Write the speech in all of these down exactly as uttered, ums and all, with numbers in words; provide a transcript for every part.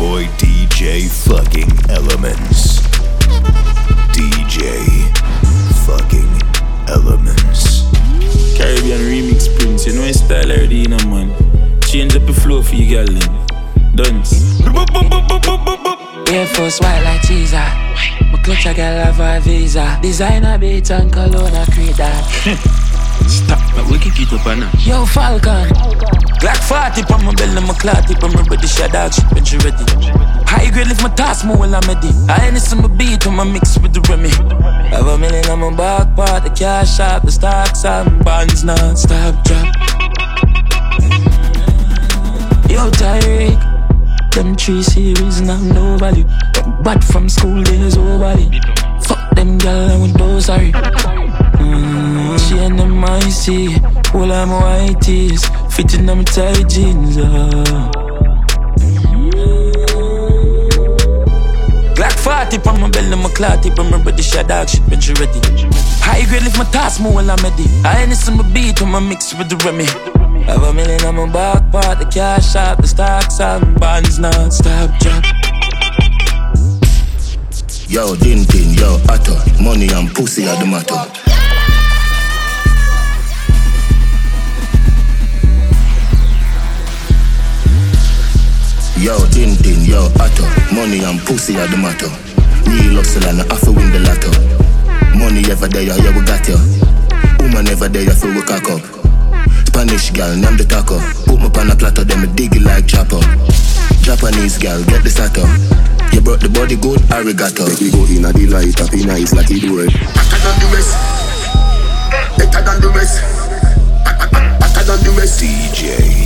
boy D J fucking Elements. D J fucking Elements. Caribbean remix prints, you know his style already, you know, man. Change up the flow for you, girl, then. Dance. Air Force white like cheese, ah. My clutch, I got love a visa. Designer beat and cologne, I create that. Stop, but we can keep up on that. Yo, Falcon. Glock forty on my belly, my cloth tip on my ready. Shut out, shit, when she ready. High grade, lift my task, move when I'm ready. I ain't some beat on my mix with the Remy. Have a million on my back part, the cash shop, the stocks, and bonds non-stop drop. Yo, Tyreek. Them three series and I'm no value. But from school days, over it. Fuck them, girl, I went those sorry. She and them icy, all of my whiteys, fitting them tight jeans. Oh. Glock forty on my belly, my cloth tip on my body, shot dog shit when she ready. High grade lift my task, move while I'm ready. I ain't some beat on my mix with the Remy. Have a million on my back part, the cash shop, the stocks and bonds non-stop drop. Yo, din tin, yo, atta, money and pussy are the matter. Yo, tin tin, yo, atto. Money and pussy are the matter. Real hustle and I have to win the lotto. Money every day, yeah, we got ya. Woman every day, I feel we cock up. Spanish girl, name the taco. Put me pan a platter, then me dig it like chopper. Japanese girl, get the sato. You brought the body good, arigato. Make me go in a the light, happy nice like he do it. Hotter than the mess. Hotter than the mess. Hotter than the mess. D J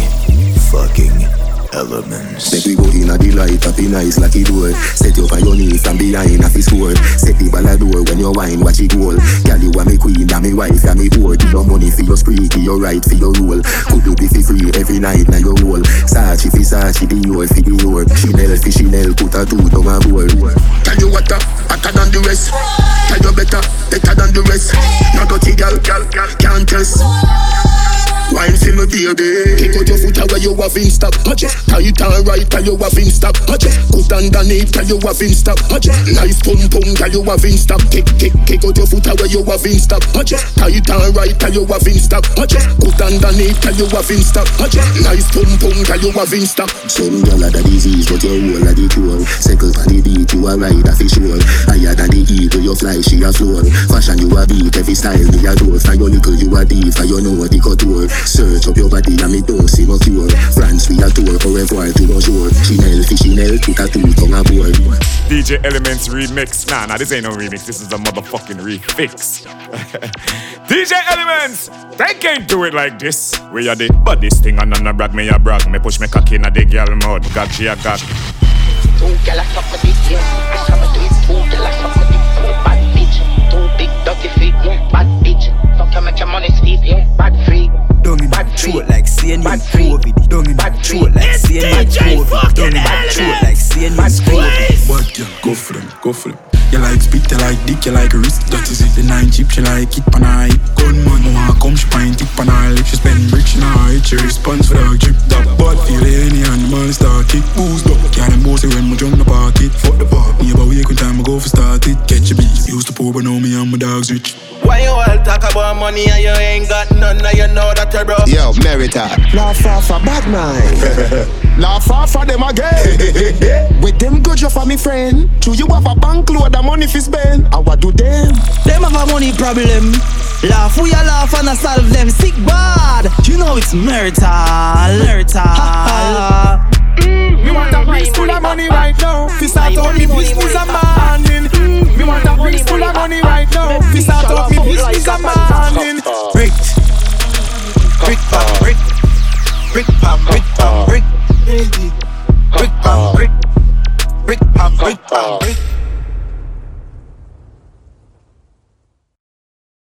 fucking Elements. Make we go in a delight, happy nice like it do. Set you up on your knees and behind a fist wall. Set people a door when you wine, watch it roll. Girl, you are me queen, and me wife, and me whore. Give your money for your spree, give your right for your rule. Could you be for free every night, now your role. Sachi for Sachi, be your, for be your. Chanel for Chanel, put a two down a board. Tell you what, hotter than the rest. Tell you better, better than the rest. Not dirty girl, girl, girl, can't test. Wine for me baby. Kick out your foot away, you have in stop. Tight and right, tell you have in stop. Good underneath, tell you have in stop. Nice pum pum, tell you have in stop. Kick, kick, kick out your foot away, you have in stop. Tight and right, tell you have in stop. Good underneath, tell you have in stop. Nice pum pum, tell you have in stop. Some girl had a disease, but your whole had it all. Circle for the beat, you a ride a fish roll. Higher than the eagle, you fly, she a floor. Fashion you a beat, every style you a door. For your little, you a deep, for your know the couture. Search up your body and me don't see no cure. France we a tour, however to no sure. Chanel fi Chanel, put a two tongue a board. D J Elements remix. Nah, nah, this ain't no remix, this is a motherfucking refix. D J Elements, they can't do it like this. We are the baddest thing and none a brag, me a brag. Me push me cocky in a the girl mouth, gag she a gag. Two girl a suck a dick, yeah. That's how me do it, two girl a suck a dick. Bad bitch, two big dirty feet, yeah. Bad bitch, fuck you make your money sleep, yeah. Bad freak. Dung in my throat like C N N COVID. Dung in my throat like C N N COVID. Dung in my throat like C N N COVID. But yeah, go for them, go for them. You like spit, you like dick, you like wrist. That is it, the nine chips, you like it, panai. Gun money, wanna come, she pint it, panai. She spend rich, now it's your response for the drip. That butt feel any animal start it. Booze up, can't bossy when my jump the pocket. Fuck the bar, me about wake when time I go for start it. Catch a beat, used to poor, but now me and my dog's rich. Why you all talk about money and you ain't got none? Now you know that you're broke. Yo, Merita. Laugh off a bad man. Laugh off of them again. With them good job for me friend. Do you have a bank load of money if you spend? I what do them? Them have a money problem. Laugh, we a laugh and I solve them. Sick bad. You know it's Merita. Merita. We want a bricks full of money right now. Fi start out me business a morning. We want a bricks full of money right now. Fi start out me business a morning. Brick, brick pam brick, brick pam brick pam brick, brick pam brick, brick pam brick pam brick.